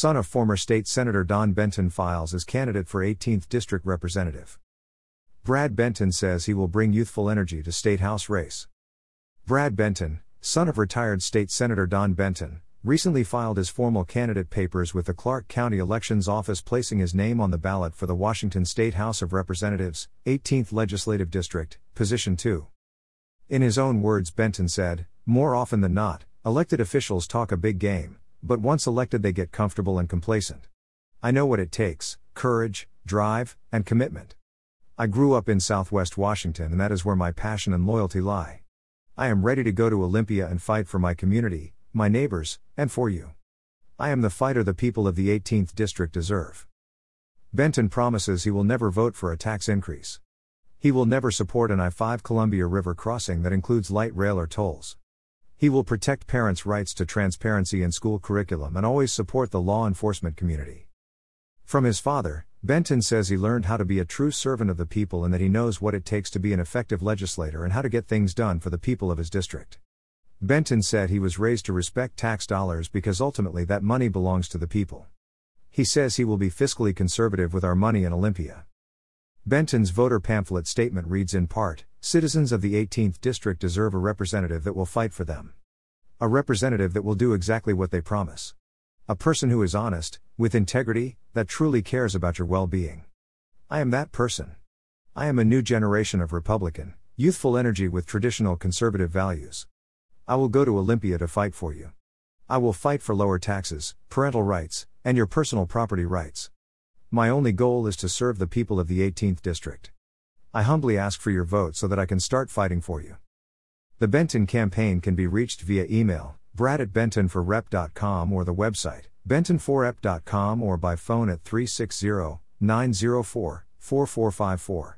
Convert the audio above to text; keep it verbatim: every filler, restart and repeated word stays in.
son of former state senator Don Benton, files as candidate for eighteenth District Representative. Brad Benton says he will bring youthful energy to state house race. Brad Benton, son of retired state senator Don Benton, recently filed his formal candidate papers with the Clark County Elections Office, placing his name on the ballot for the Washington State House of Representatives, eighteenth Legislative District, Position two. In his own words, Benton said, "More often than not, elected officials talk a big game, but once elected they get comfortable and complacent. I know what it takes: courage, drive, and commitment. I grew up in Southwest Washington, and that is where my passion and loyalty lie. I am ready to go to Olympia and fight for my community, my neighbors, and for you. I am the fighter the people of the eighteenth District deserve." Benton promises he will never vote for a tax increase. He will never support an I five Columbia River crossing that includes light rail or tolls. He will protect parents' rights to transparency in school curriculum and always support the law enforcement community. From his father, Benton says he learned how to be a true servant of the people and that he knows what it takes to be an effective legislator and how to get things done for the people of his district. Benton said he was raised to respect tax dollars because ultimately that money belongs to the people. He says he will be fiscally conservative with our money in Olympia. Benton's voter pamphlet statement reads in part, "Citizens of the eighteenth District deserve a representative that will fight for them. A representative that will do exactly what they promise. A person who is honest, with integrity, that truly cares about your well-being. I am that person. I am a new generation of Republican, youthful energy with traditional conservative values. I will go to Olympia to fight for you. I will fight for lower taxes, parental rights, and your personal property rights. My only goal is to serve the people of the eighteenth District. I humbly ask for your vote so that I can start fighting for you." The Benton campaign can be reached via email, brad at benton for rep dot com, or the website, benton for rep dot com, or by phone at three six zero, nine zero four, four four five four.